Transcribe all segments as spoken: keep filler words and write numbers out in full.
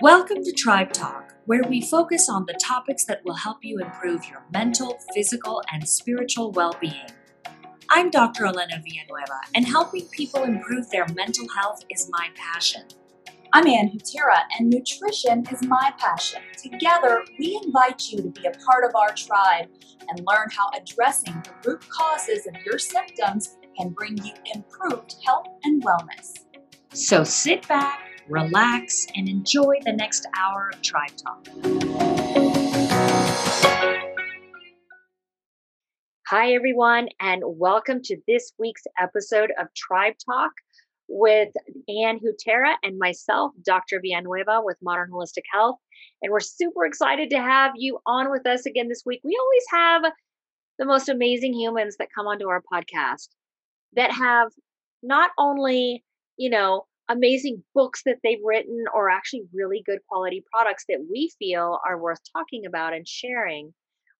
Welcome to Tribe Talk, where we focus on the topics that will help you improve your mental, physical, and spiritual well-being. I'm Doctor Elena Villanueva, and helping people improve their mental health is my passion. I'm Ann Hutira, and nutrition is my passion. Together, we invite you to be a part of our tribe and learn how addressing the root causes of your symptoms can bring you improved health and wellness. So sit back, relax, and enjoy the next hour of Tribe Talk. Hi, everyone, and welcome to this week's episode of Tribe Talk with Ann Hutira and myself, Doctor Villanueva with Modern Holistic Health. And we're super excited to have you on with us again this week. We always have the most amazing humans that come onto our podcast that have not only, you know, amazing books that they've written or actually really good quality products that we feel are worth talking about and sharing.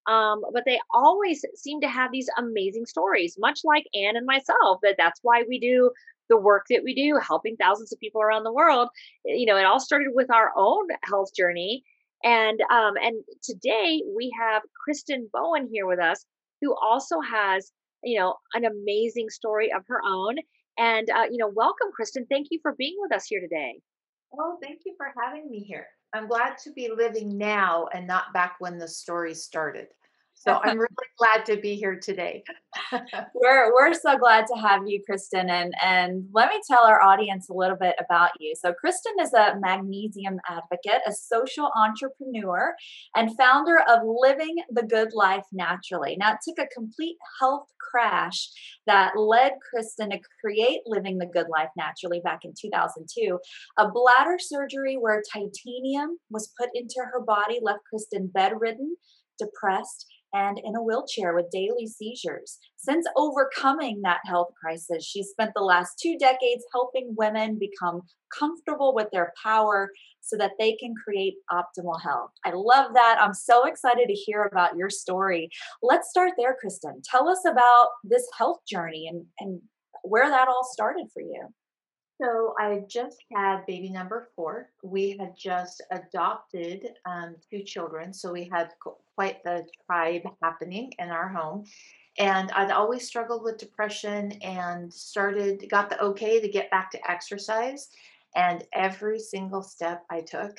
Um, but they always seem to have these amazing stories, much like Anne and myself, that that's why we do the work that we do, helping thousands of people around the world. You know, it all started with our own health journey. And, um, and today we have Kristen Bowen here with us, who also has, you know, an amazing story of her own. And, uh, you know, welcome, Kristen. Thank you for being with us here today. Well, thank you for having me here. I'm glad to be living now and not back when the story started. So I'm really glad to be here today. we're we're so glad to have you, Kristen. And, and let me tell our audience a little bit about you. So Kristen is a magnesium advocate, a social entrepreneur, and founder of Living the Good Life Naturally. Now, it took a complete health crash that led Kristen to create Living the Good Life Naturally back in two thousand two. A bladder surgery where titanium was put into her body left Kristen bedridden, depressed, and in a wheelchair with daily seizures. Since overcoming that health crisis, she spent the last two decades helping women become comfortable with their power so that they can create optimal health. I love that. I'm so excited to hear about your story. Let's start there, Kristen. Tell us about this health journey and, and where that all started for you. So I just had baby number four. We had just adopted um, two children. So we had quite the tribe happening in our home. And I'd always struggled with depression and started, got the okay to get back to exercise. And every single step I took,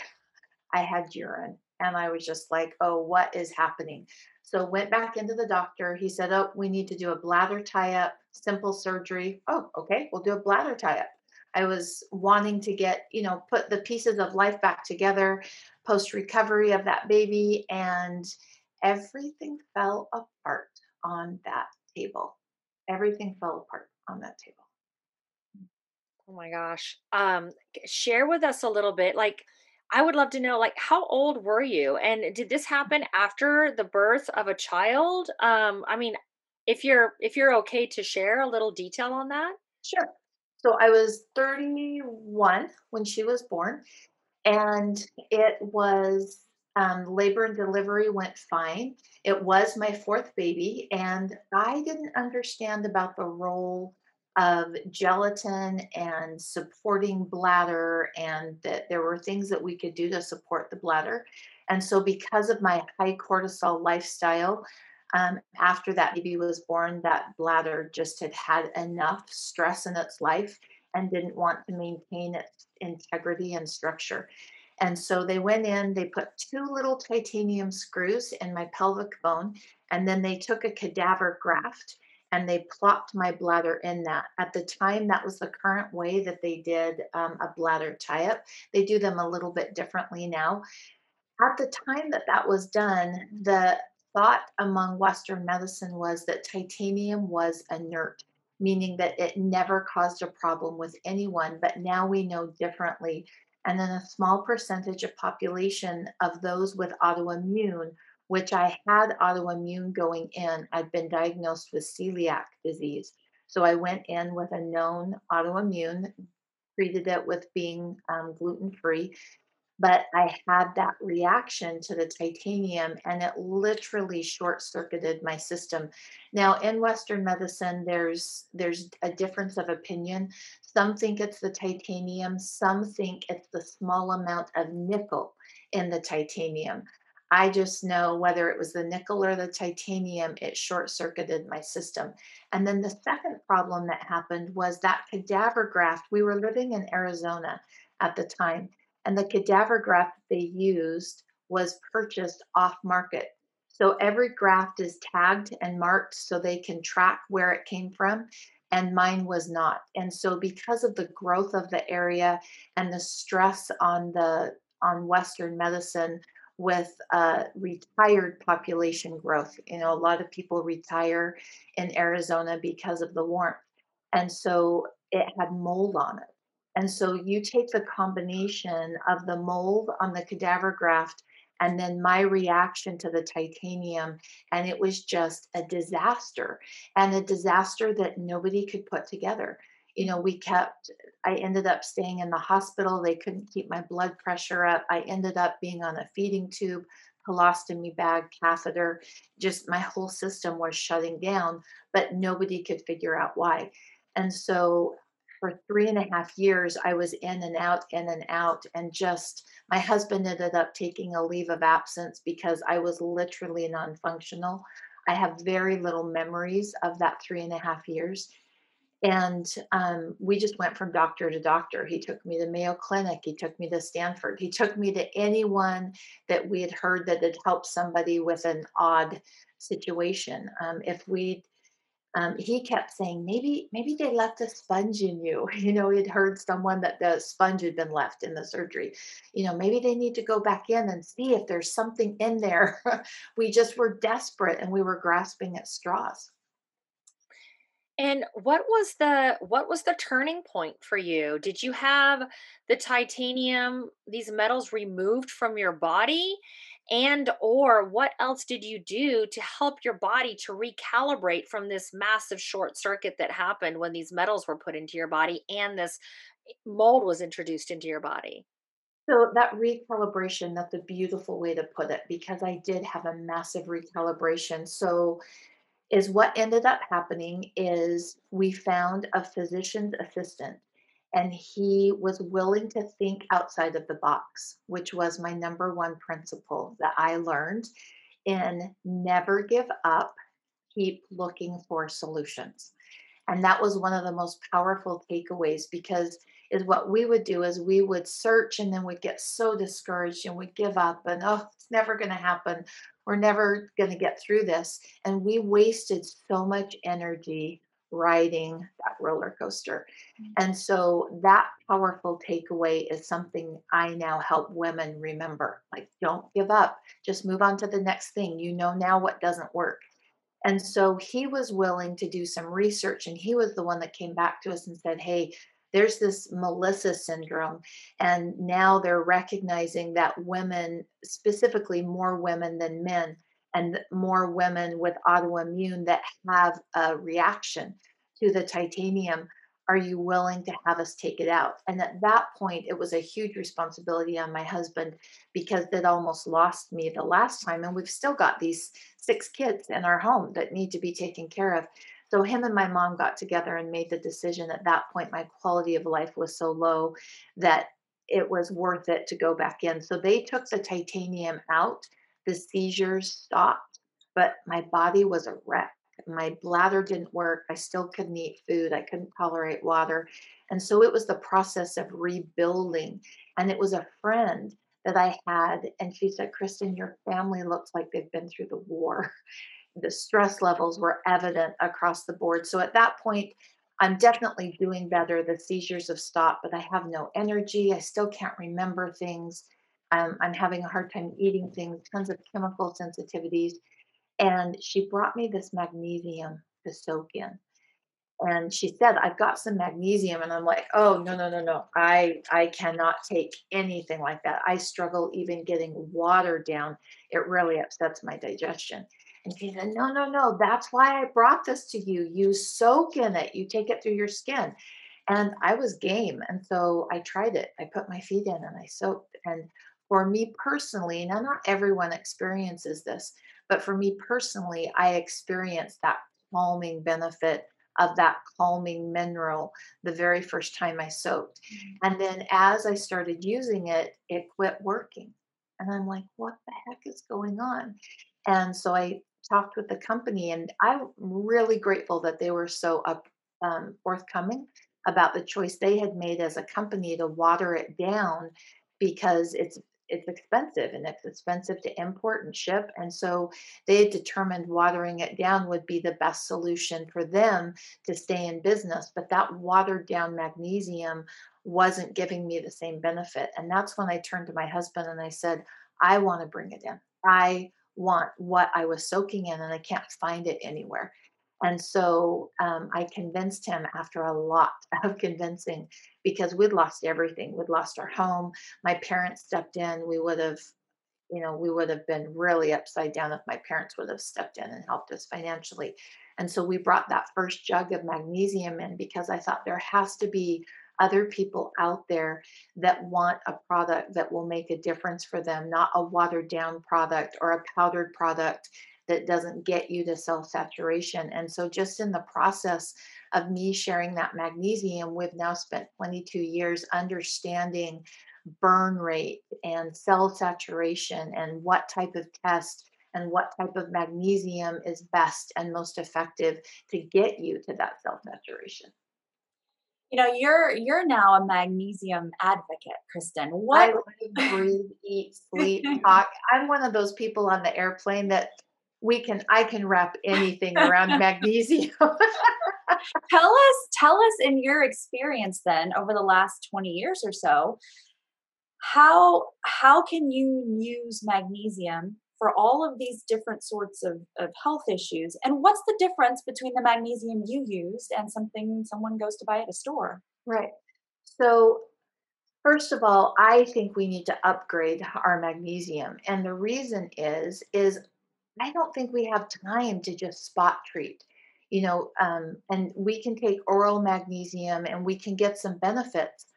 I had urine. And I was just like, oh, what is happening? So went back into the doctor. He said, oh, we need to do a bladder tie-up, simple surgery. Oh, okay, we'll do a bladder tie-up. I was wanting to get, you know, put the pieces of life back together post recovery of that baby, and everything fell apart on that table. Everything fell apart on that table. Oh my gosh. Um, share with us a little bit. Like, I would love to know, like, how old were you? And did this happen after the birth of a child? Um, I mean, if you're, if you're okay to share a little detail on that. Sure. So I was thirty-one when she was born, and it was um, labor and delivery went fine. It was my fourth baby, and I didn't understand about the role of gelatin and supporting bladder, and that there were things that we could do to support the bladder. And so because of my high cortisol lifestyle, Um, after that baby was born, that bladder just had had enough stress in its life and didn't want to maintain its integrity and structure. And so they went in, they put two little titanium screws in my pelvic bone, and then they took a cadaver graft and they plopped my bladder in that. At the time, that was the current way that they did um, a bladder tie-up. They do them a little bit differently now. At the time that that was done, the thought among Western medicine was that titanium was inert, meaning that it never caused a problem with anyone, but now we know differently. And then a small percentage of population of those with autoimmune, which I had autoimmune going in, I'd been diagnosed with celiac disease. So I went in with a known autoimmune, treated it with being um, gluten-free, but I had that reaction to the titanium and it literally short-circuited my system. Now in Western medicine, there's, there's a difference of opinion. Some think it's the titanium. Some think it's the small amount of nickel in the titanium. I just know whether it was the nickel or the titanium, it short-circuited my system. And then the second problem that happened was that cadaver graft. We were living in Arizona at the time, and the cadaver graft they used was purchased off-market. So every graft is tagged and marked so they can track where it came from, and mine was not. And so because of the growth of the area and the stress on the on Western medicine, with uh, retired population growth. You know, a lot of people retire in Arizona because of the warmth. And so it had mold on it. And so you take the combination of the mold on the cadaver graft and then my reaction to the titanium, and it was just a disaster, and a disaster that nobody could put together. You know, we kept, I ended up staying in the hospital. They couldn't keep my blood pressure up. I ended up being on a feeding tube, colostomy bag, catheter, just my whole system was shutting down, but nobody could figure out why. And so for three and a half years, I was in and out, in and out. And just, my husband ended up taking a leave of absence because I was literally non-functional. I have very little memories of that three and a half years. And um, we just went from doctor to doctor. He took me to Mayo Clinic. He took me to Stanford. He took me to anyone that we had heard that had helped somebody with an odd situation. Um, if we, um, he kept saying, maybe, maybe they left a sponge in you. You know, he'd heard someone that the sponge had been left in the surgery. You know, maybe they need to go back in and see if there's something in there. We just were desperate and we were grasping at straws. And what was the what was the turning point for you? Did you have the titanium, these metals removed from your body? And or what else did you do to help your body to recalibrate from this massive short circuit that happened when these metals were put into your body and this mold was introduced into your body? So that recalibration, that's a beautiful way to put it, because I did have a massive recalibration. So is what ended up happening is we found a physician's assistant, and he was willing to think outside of the box, which was my number one principle that I learned in never give up, keep looking for solutions. And that was one of the most powerful takeaways, because is what we would do is we would search and then we'd get so discouraged and we'd give up and, oh, it's never going to happen. We're never going to get through this. And we wasted so much energy riding that roller coaster. Mm-hmm. And so that powerful takeaway is something I now help women remember. Like, don't give up. Just move on to the next thing. You know now what doesn't work. And so he was willing to do some research, and he was the one that came back to us and said, hey, there's this Melissa syndrome, and now they're recognizing that women, specifically more women than men, and more women with autoimmune that have a reaction to the titanium, are you willing to have us take it out? And at that point, it was a huge responsibility on my husband, because that almost lost me the last time, and we've still got these six kids in our home that need to be taken care of. So him and my mom got together and made the decision. At that point, my quality of life was so low that it was worth it to go back in. So they took the titanium out, the seizures stopped, but my body was a wreck. My bladder didn't work. I still couldn't eat food. I couldn't tolerate water. And so it was the process of rebuilding. And it was a friend that I had, and she said, Kristen, your family looks like they've been through the war. The stress levels were evident across the board. So at that point, I'm definitely doing better. The seizures have stopped, but I have no energy. I still can't remember things. Um, I'm having a hard time eating things, tons of chemical sensitivities. And she brought me this magnesium to soak in. And she said, I've got some magnesium. And I'm like, oh, no, no, no, no. I, I cannot take anything like that. I struggle even getting water down. It really upsets my digestion. And she said, no, no, no, that's why I brought this to you. You soak in it. You take it through your skin. And I was game. And so I tried it. I put my feet in and I soaked. And for me personally, now not everyone experiences this, but for me personally, I experienced that calming benefit of that calming mineral the very first time I soaked. And then as I started using it, it quit working. And I'm like, what the heck is going on? And so I talked with the company, and I'm really grateful that they were so up, um, forthcoming about the choice they had made as a company to water it down, because it's it's expensive, and it's expensive to import and ship. And so they had determined watering it down would be the best solution for them to stay in business. But that watered down magnesium wasn't giving me the same benefit. And that's when I turned to my husband and I said, I want to bring it in. I want what I was soaking in, and I can't find it anywhere. And so um, I convinced him after a lot of convincing, because we'd lost everything. We'd lost our home. My parents stepped in. We would have, you know, we would have been really upside down if my parents would have stepped in and helped us financially. And so we brought that first jug of magnesium in, because I thought there has to be other people out there that want a product that will make a difference for them, not a watered down product or a powdered product that doesn't get you to self-saturation. And so just in the process of me sharing that magnesium, we've now spent twenty-two years understanding burn rate and cell saturation and what type of test and what type of magnesium is best and most effective to get you to that self-saturation. You know, you're you're now a magnesium advocate, Kristen. What? I live, breathe, eat, sleep, talk. I'm one of those people on the airplane that we can I can wrap anything around magnesium. Tell us, tell us in your experience then over the last twenty years or so, how how can you use magnesium for all of these different sorts of, of health issues? And what's the difference between the magnesium you used and something someone goes to buy at a store? Right. So first of all, I think we need to upgrade our magnesium. And the reason is, is I don't think we have time to just spot treat, you know, um, and we can take oral magnesium and we can get some benefits.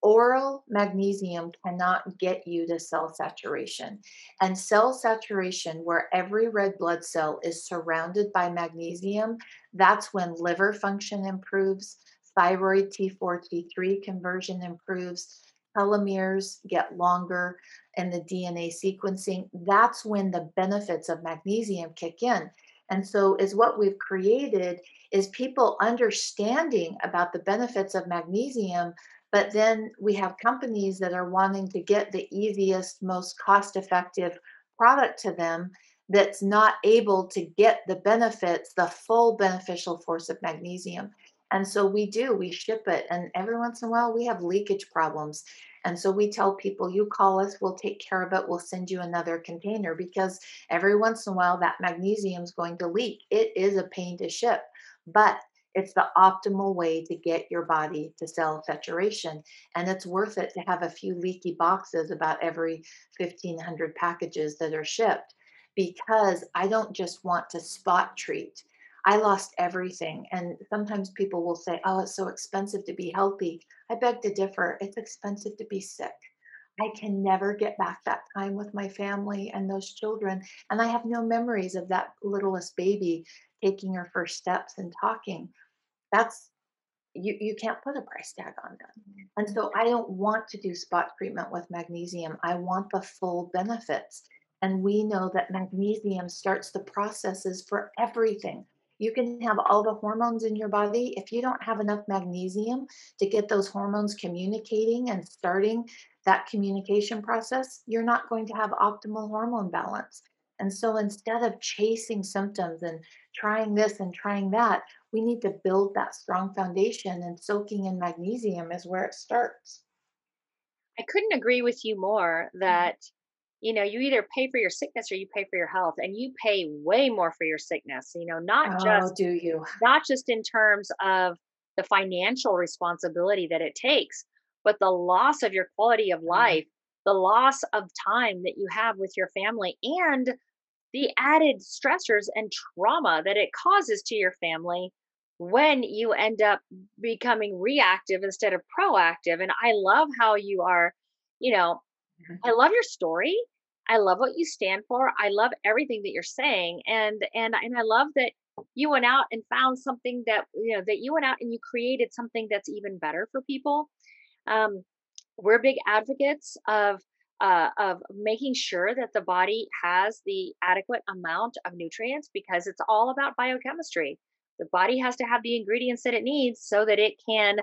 Oral magnesium cannot get you to cell saturation. And cell saturation, where every red blood cell is surrounded by magnesium, that's when liver function improves, thyroid T four, T three conversion improves, telomeres get longer, and the D N A sequencing. That's when the benefits of magnesium kick in. And so is what we've created is people understanding about the benefits of magnesium. But then we have companies that are wanting to get the easiest, most cost-effective product to them that's not able to get the benefits, the full beneficial force of magnesium. And so we do, we ship it. And every once in a while, we have leakage problems. And so we tell people, you call us, we'll take care of it, we'll send you another container, because every once in a while, that magnesium is going to leak. It is a pain to ship. But it's the optimal way to get your body to cell saturation. And it's worth it to have a few leaky boxes about every fifteen hundred packages that are shipped, because I don't just want to spot treat. I lost everything. And sometimes people will say, oh, it's so expensive to be healthy. I beg to differ. It's expensive to be sick. I can never get back that time with my family and those children. And I have no memories of that littlest baby taking her first steps and talking. That's, you, you can't put a price tag on that. And so I don't want to do spot treatment with magnesium. I want the full benefits. And we know that magnesium starts the processes for everything. You can have all the hormones in your body. If you don't have enough magnesium to get those hormones communicating and starting that communication process, you're not going to have optimal hormone balance. And so instead of chasing symptoms and trying this and trying that, we need to build that strong foundation, and soaking in magnesium is where it starts. I couldn't agree with you more that, you know, you either pay for your sickness or you pay for your health, and you pay way more for your sickness, you know, not just, oh, do you? Not just in terms of the financial responsibility that it takes, but the loss of your quality of life, mm-hmm. the loss of time that you have with your family, and the added stressors and trauma that it causes to your family when you end up becoming reactive instead of proactive. And I love how you are, you know, I love your story. I love what you stand for. I love everything that you're saying. And, and, and I love that you went out and found something that, you know, that you went out and you created something that's even better for people. Um, we're big advocates of, uh, of making sure that the body has the adequate amount of nutrients, because it's all about biochemistry. The body has to have the ingredients that it needs so that it can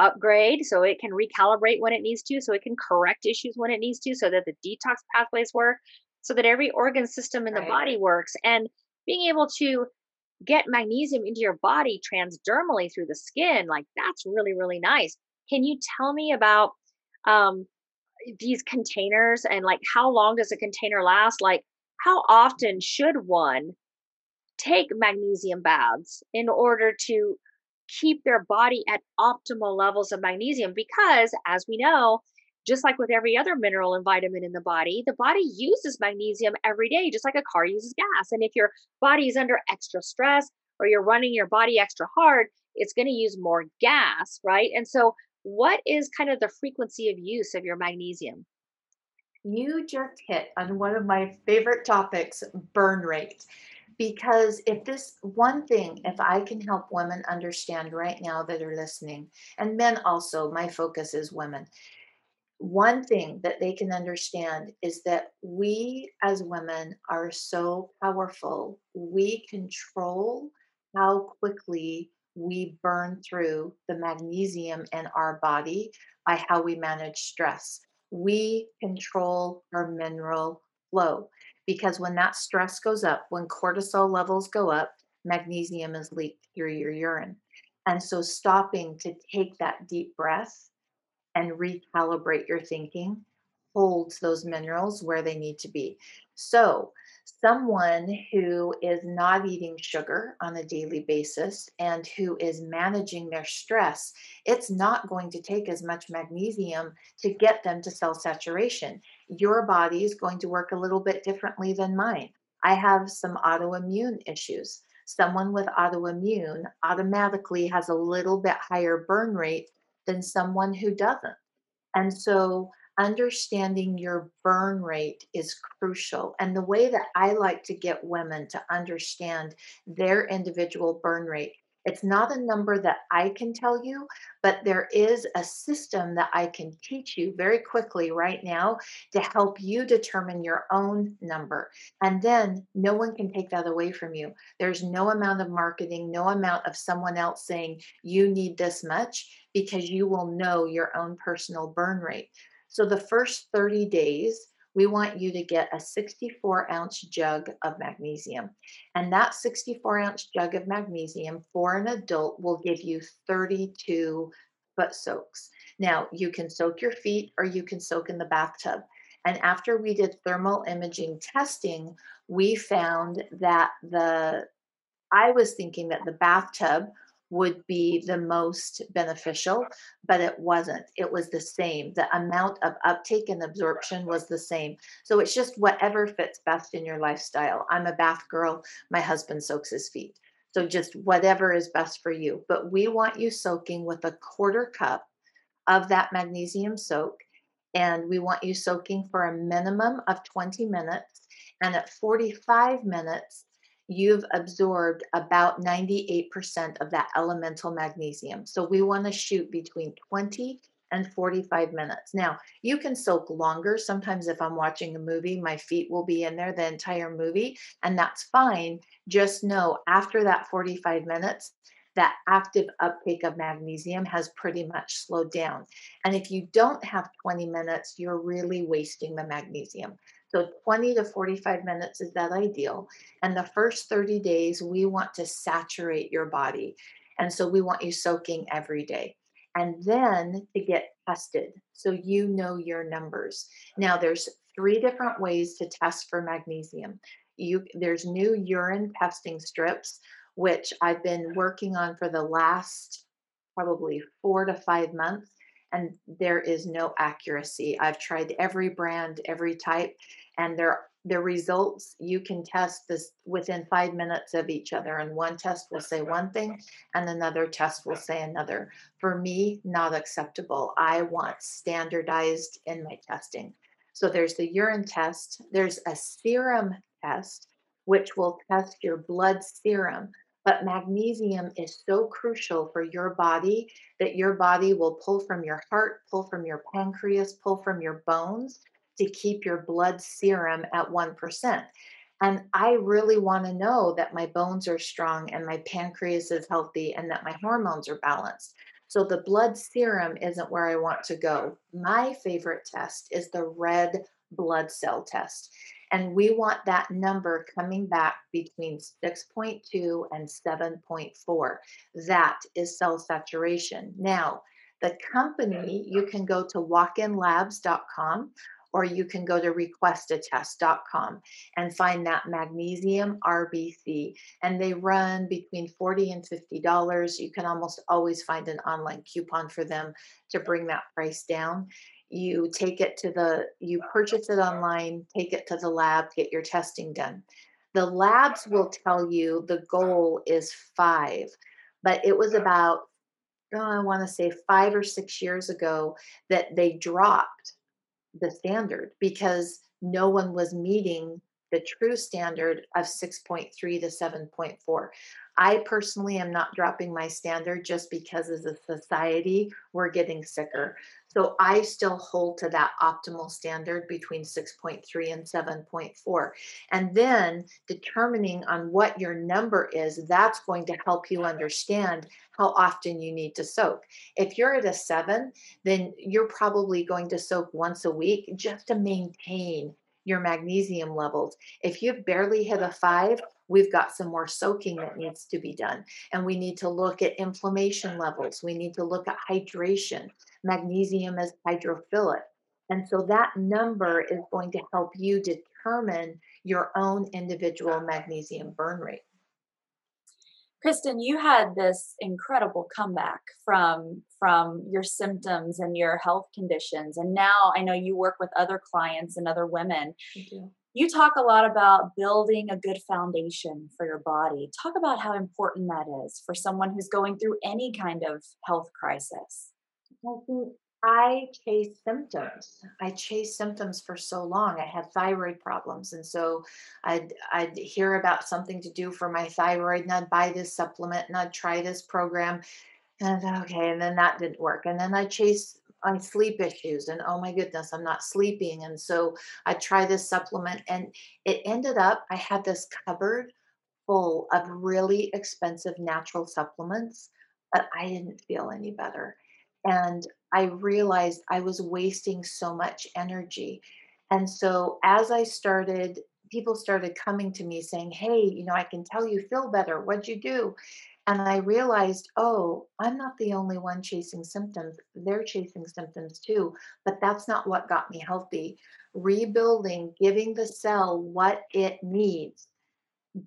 upgrade, so it can recalibrate when it needs to, so it can correct issues when it needs to, so that the detox pathways work, so that every organ system in the body works. And being able to get magnesium into your body transdermally through the skin, like that's really, really nice. Can you tell me about um, these containers, and like how long does a container last? Like how often should one take magnesium baths in order to keep their body at optimal levels of magnesium? Because as we know, just like with every other mineral and vitamin in the body, the body uses magnesium every day, just like a car uses gas. And if your body is under extra stress, or you're running your body extra hard, it's going to use more gas, right? And so what is kind of the frequency of use of your magnesium? You just hit on one of my favorite topics, burn rate. Because if this one thing, if I can help women understand right now that are listening, and men also, my focus is women. One thing that they can understand is that we as women are so powerful. We control how quickly we burn through the magnesium in our body by how we manage stress. We control our mineral flow, because when that stress goes up, when cortisol levels go up, magnesium is leaked through your urine. And so stopping to take that deep breath and recalibrate your thinking holds those minerals where they need to be. So someone who is not eating sugar on a daily basis and who is managing their stress, it's not going to take as much magnesium to get them to cell saturation. Your body is going to work a little bit differently than mine. I have some autoimmune issues. Someone with autoimmune automatically has a little bit higher burn rate than someone who doesn't. And so understanding your burn rate is crucial. And the way that I like to get women to understand their individual burn rate, it's not a number that I can tell you, but there is a system that I can teach you very quickly right now to help you determine your own number. And then no one can take that away from you. There's no amount of marketing, no amount of someone else saying you need this much, because you will know your own personal burn rate. So the first thirty days, we want you to get a sixty-four ounce jug of magnesium. And that sixty-four ounce jug of magnesium for an adult will give you thirty-two foot soaks. Now, you can soak your feet or you can soak in the bathtub. And after we did thermal imaging testing, we found that the, I was thinking that the bathtub would be the most beneficial, but it wasn't. It was the same. The amount of uptake and absorption was the same. So it's just whatever fits best in your lifestyle. I'm a bath girl. My husband soaks his feet. So just whatever is best for you. But we want you soaking with a quarter cup of that magnesium soak. And we want you soaking for a minimum of twenty minutes. And at forty-five minutes, you've absorbed about ninety-eight percent of that elemental magnesium. So we want to shoot between twenty and forty-five minutes. Now, you can soak longer. Sometimes if I'm watching a movie, my feet will be in there the entire movie, and that's fine. Just know after that forty-five minutes, that active uptake of magnesium has pretty much slowed down. And if you don't have twenty minutes, you're really wasting the magnesium. So twenty to forty-five minutes is that ideal. And the first thirty days, we want to saturate your body. And so we want you soaking every day. And then to get tested, so you know your numbers. Now there's three different ways to test for magnesium. You, there's new urine testing strips, which I've been working on for the last probably four to five months. And there is no accuracy. I've tried every brand, every type, and they're the results, you can test this within five minutes of each other, and one test will say one thing and another test will say another. For me, not acceptable. I want standardized in my testing. So there's the urine test, there's a serum test, which will test your blood serum. But magnesium is so crucial for your body that your body will pull from your heart, pull from your pancreas, pull from your bones to keep your blood serum at one percent. And I really want to know that my bones are strong and my pancreas is healthy and that my hormones are balanced. So the blood serum isn't where I want to go. My favorite test is the red blood cell test. And we want that number coming back between six point two and seven point four. That is cell saturation. Now, the company, you can go to walkin labs dot com or you can go to request a test dot com and find that magnesium R B C. And they run between forty dollars and fifty dollars. You can almost always find an online coupon for them to bring that price down. You take it to the, you purchase it online, take it to the lab, get your testing done. The labs will tell you the goal is five, but it was about, oh, I want to say five or six years ago that they dropped the standard because no one was meeting the true standard of six point three to seven point four. I personally am not dropping my standard just because as a society, we're getting sicker. So I still hold to that optimal standard between six point three and seven point four. And then determining on what your number is, that's going to help you understand how often you need to soak. If you're at a seven, then you're probably going to soak once a week just to maintain your magnesium levels. If you've barely hit a five, we've got some more soaking that needs to be done. And we need to look at inflammation levels. We need to look at hydration. Magnesium is hydrophilic. And so that number is going to help you determine your own individual magnesium burn rate. Kristen, you had this incredible comeback from, from your symptoms and your health conditions. And now I know you work with other clients and other women. I do. You talk a lot about building a good foundation for your body. Talk about how important that is for someone who's going through any kind of health crisis. I chase symptoms. I chased symptoms for so long. I had thyroid problems. And so I'd, I'd hear about something to do for my thyroid and I'd buy this supplement and I'd try this program. And okay, and then that didn't work. And then I chased my sleep issues and oh my goodness, I'm not sleeping. And so I tried this supplement and it ended up, I had this cupboard full of really expensive natural supplements, but I didn't feel any better. And I realized I was wasting so much energy. And so as I started, people started coming to me saying, hey, you know, I can tell you feel better. What'd you do? And I realized, oh, I'm not the only one chasing symptoms. They're chasing symptoms too, but that's not what got me healthy. Rebuilding, giving the cell what it needs,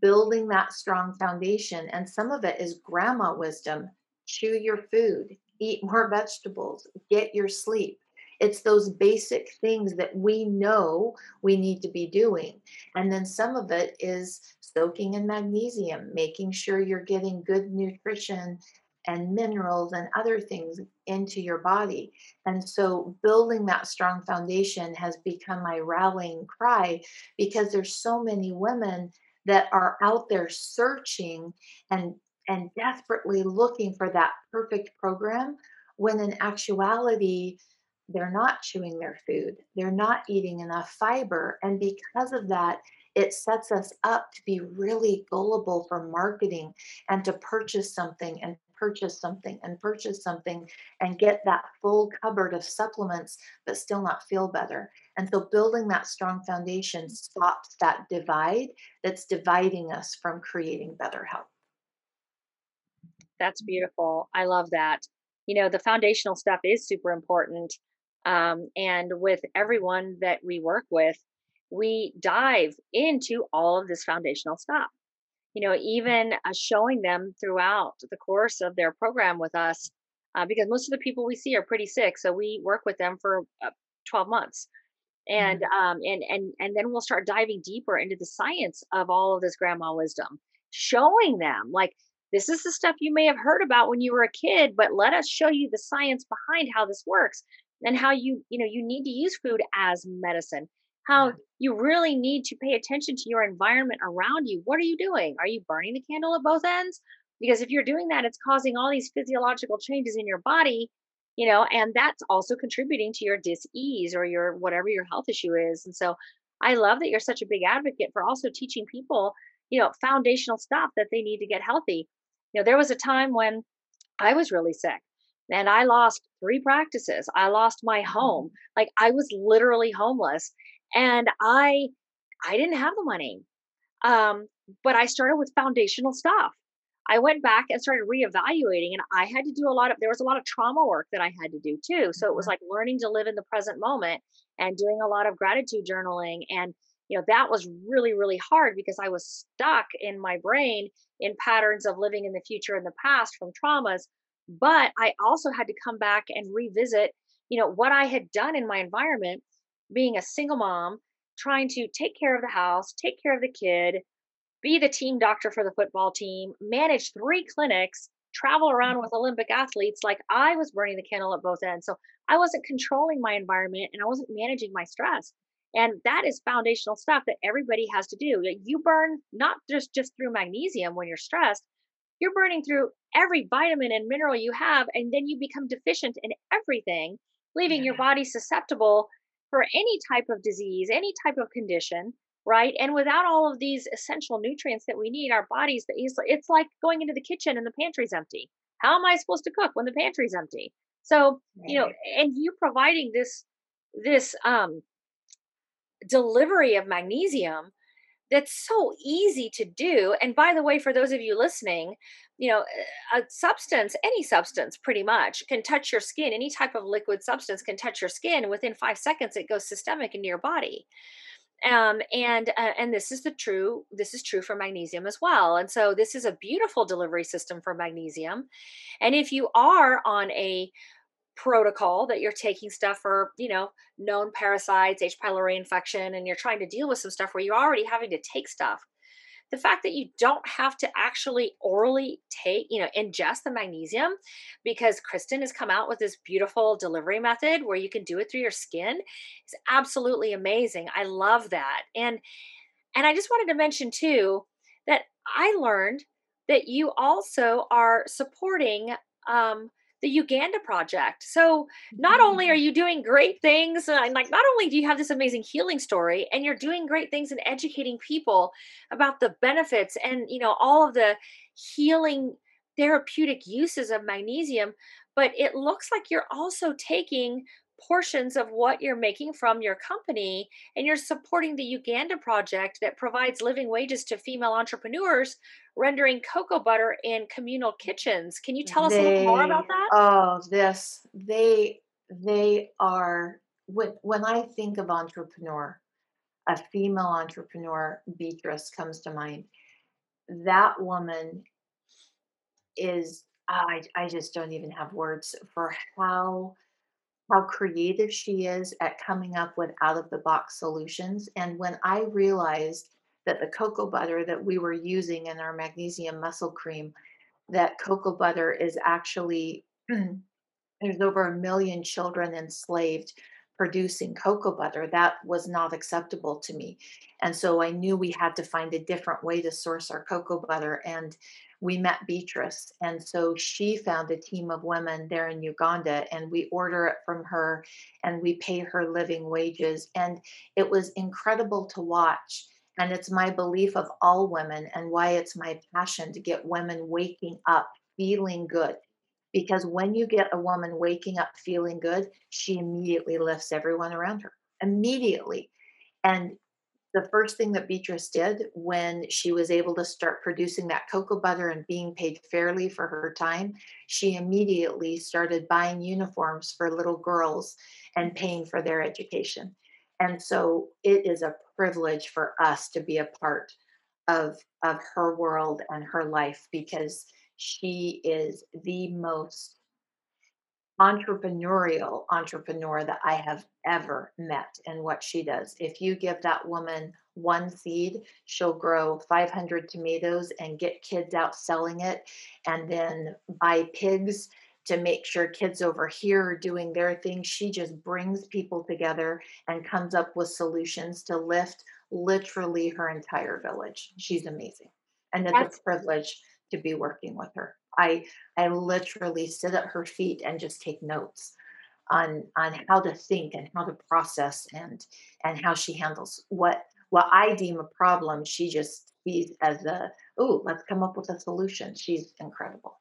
building that strong foundation. And some of it is grandma wisdom. Chew your food. Eat more vegetables, get your sleep. It's those basic things that we know we need to be doing. And then some of it is soaking in magnesium, making sure you're getting good nutrition and minerals and other things into your body. And so building that strong foundation has become my rallying cry because there's so many women that are out there searching and and desperately looking for that perfect program when in actuality, they're not chewing their food. They're not eating enough fiber. And because of that, it sets us up to be really gullible for marketing and to purchase something and purchase something and purchase something and get that full cupboard of supplements, but still not feel better. And so building that strong foundation stops that divide that's dividing us from creating better health. That's beautiful. I love that. You know, the foundational stuff is super important. Um, and with everyone that we work with, we dive into all of this foundational stuff. You know, even uh, showing them throughout the course of their program with us, uh, because most of the people we see are pretty sick. So we work with them for uh, twelve months. And, um, and, and, and then we'll start diving deeper into the science of all of this grandma wisdom, showing them like, this is the stuff you may have heard about when you were a kid, but let us show you the science behind how this works and how you, you know, you need to use food as medicine, how yeah. you really need to pay attention to your environment around you. What are you doing? Are you burning the candle at both ends? Because if you're doing that, it's causing all these physiological changes in your body, you know, and that's also contributing to your dis-ease or your whatever your health issue is. And so I love that you're such a big advocate for also teaching people, you know, foundational stuff that they need to get healthy. You know, there was a time when I was really sick and I lost three practices. I lost my home. Like I was literally homeless and I, I didn't have the money. Um, but I started with foundational stuff. I went back and started reevaluating, and I had to do a lot of, there was a lot of trauma work that I had to do too. So it was like learning to live in the present moment and doing a lot of gratitude journaling. And, you know, that was really, really hard because I was stuck in my brain in patterns of living in the future and the past from traumas. But I also had to come back and revisit, you know, what I had done in my environment, being a single mom, trying to take care of the house, take care of the kid, be the team doctor for the football team, manage three clinics, travel around with Olympic athletes. Like I was burning the candle at both ends. So I wasn't controlling my environment and I wasn't managing my stress. And that is foundational stuff that everybody has to do. Like you burn not just, just through magnesium when you're stressed, you're burning through every vitamin and mineral you have. And then you become deficient in everything, leaving yeah. your body susceptible for any type of disease, any type of condition. Right. And without all of these essential nutrients that we need, our bodies, it's like going into the kitchen and the pantry's empty. How am I supposed to cook when the pantry's empty? So, right. you know, and you providing this, this um, delivery of magnesium, that's so easy to do. And by the way, for those of you listening, you know, a substance, any substance pretty much can touch your skin. Any type of liquid substance can touch your skin. Within five seconds, it goes systemic into your body. Um, and, uh, and this is the true, this is true for magnesium as well. And so this is a beautiful delivery system for magnesium. And if you are on a protocol that you're taking stuff for, you know, known parasites, H. pylori infection, and you're trying to deal with some stuff where you're already having to take stuff, the fact that you don't have to actually orally take, you know, ingest the magnesium, because Kristen has come out with this beautiful delivery method where you can do it through your skin, is absolutely amazing. I love that. And, and I just wanted to mention too, that I learned that you also are supporting, um, the Uganda project. So not only are you doing great things, and like not only do you have this amazing healing story, and you're doing great things and educating people about the benefits and, you know, all of the healing therapeutic uses of magnesium, but it looks like you're also taking portions of what you're making from your company and you're supporting the Uganda project that provides living wages to female entrepreneurs rendering cocoa butter in communal kitchens. Can you tell us they, a little more about that? Oh, this, they, they are, when, when I think of entrepreneur, a female entrepreneur, Beatrice comes to mind. That woman is, I, I just don't even have words for how, how creative she is at coming up with out of the box solutions. And when I realized that the cocoa butter that we were using in our magnesium muscle cream, that cocoa butter is actually, there's over a million children enslaved producing cocoa butter. That was not acceptable to me. And so I knew we had to find a different way to source our cocoa butter. And we met Beatrice. And so she found a team of women there in Uganda, and we order it from her and we pay her living wages. And it was incredible to watch. And it's my belief of all women and why it's my passion to get women waking up, feeling good. Because when you get a woman waking up, feeling good, she immediately lifts everyone around her, immediately. And the first thing that Beatrice did when she was able to start producing that cocoa butter and being paid fairly for her time, she immediately started buying uniforms for little girls and paying for their education. And so it is a privilege for us to be a part of, of her world and her life, because she is the most entrepreneurial entrepreneur that I have ever met and what she does. If you give that woman one seed, she'll grow five hundred tomatoes and get kids out selling it, and then buy pigs to make sure kids over here are doing their thing. She just brings people together and comes up with solutions to lift literally her entire village. She's amazing. And it's That's- a privilege to be working with her. I I literally sit at her feet and just take notes on on how to think and how to process and and how she handles what what I deem a problem. She just sees as a, oh, let's come up with a solution. She's incredible.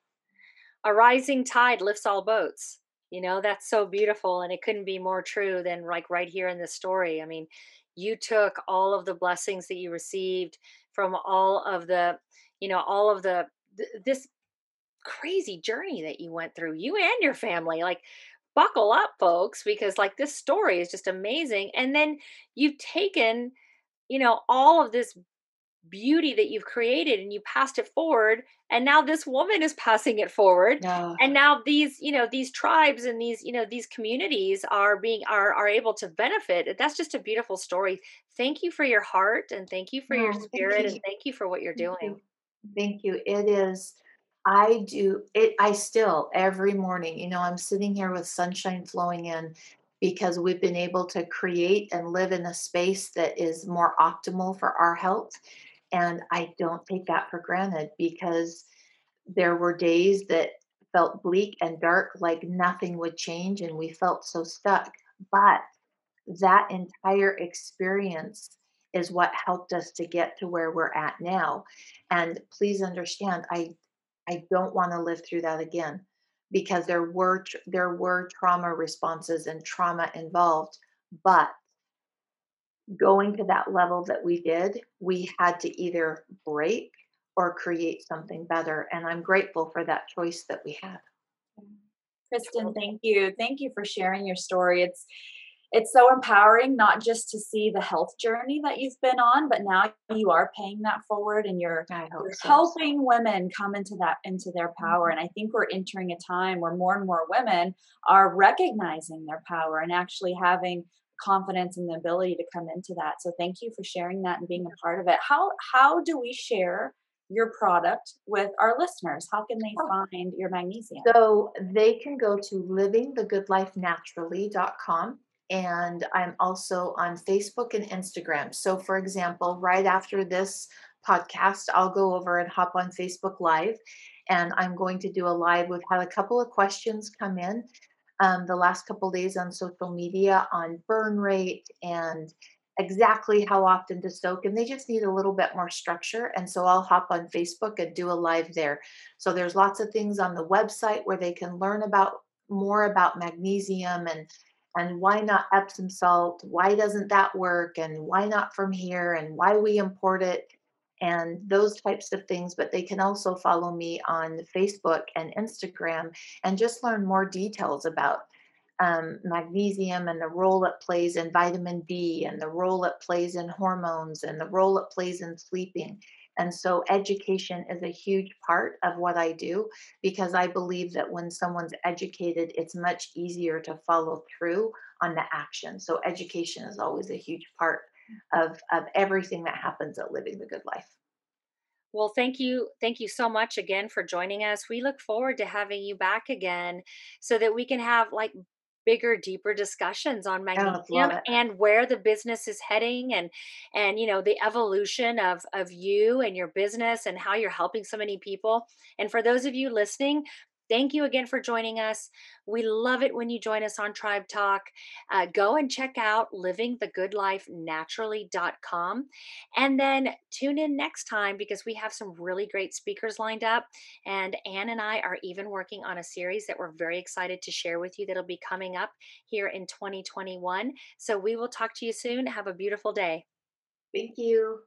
A rising tide lifts all boats. You know, that's so beautiful, and it couldn't be more true than like right here in this story. I mean, you took all of the blessings that you received from all of the, you know, all of the th- this. crazy journey that you went through, you and your family. Like, buckle up, folks, because like this story is just amazing. And then you've taken, you know, all of this beauty that you've created and you passed it forward. And now this woman is passing it forward. Yeah. And now these, you know, these tribes and these, you know, these communities are being, are, are able to benefit. That's just a beautiful story. Thank you for your heart, and thank you for no, your spirit, thank you. And thank you for what you're doing. Thank you. Thank you. It is. I do it. I still every morning, you know, I'm sitting here with sunshine flowing in because we've been able to create and live in a space that is more optimal for our health. And I don't take that for granted, because there were days that felt bleak and dark, like nothing would change. And we felt so stuck, but that entire experience is what helped us to get to where we're at now. And please understand, I, I don't want to live through that again, because there were there were trauma responses and trauma involved. But going to that level that we did, we had to either break or create something better. And I'm grateful for that choice that we had. Kristen, thank you. Thank you for sharing your story. It's It's so empowering, not just to see the health journey that you've been on, but now you are paying that forward, and you're, you're so. helping women come into that, into their power. And I think we're entering a time where more and more women are recognizing their power and actually having confidence and the ability to come into that. So thank you for sharing that and being a part of it. How, how do we share your product with our listeners? How can they find your magnesium? So they can go to living the good life naturally dot com. And I'm also on Facebook and Instagram. So for example, right after this podcast, I'll go over and hop on Facebook Live, and I'm going to do a live. We've had a couple of questions come in um, the last couple of days on social media on burn rate and exactly how often to soak. And they just need a little bit more structure. And so I'll hop on Facebook and do a live there. So there's lots of things on the website where they can learn about more about magnesium and And why not Epsom salt? Why doesn't that work? And why not from here? And why we import it? And those types of things. But they can also follow me on Facebook and Instagram and just learn more details about um, magnesium and the role it plays in vitamin D, and the role it plays in hormones, and the role it plays in sleeping. And so education is a huge part of what I do, because I believe that when someone's educated, it's much easier to follow through on the action. So education is always a huge part of, of everything that happens at Living the Good Life. Well, thank you. Thank you so much again for joining us. We look forward to having you back again so that we can have like bigger, deeper discussions on magnesium and where the business is heading, and, and, you know, the evolution of, of you and your business and how you're helping so many people. And for those of you listening, thank you again for joining us. We love it when you join us on Tribe Talk. Uh, go and check out living the good life naturally dot com, and then tune in next time, because we have some really great speakers lined up. And Ann and I are even working on a series that we're very excited to share with you that'll be coming up here in twenty twenty-one. So we will talk to you soon. Have a beautiful day. Thank you.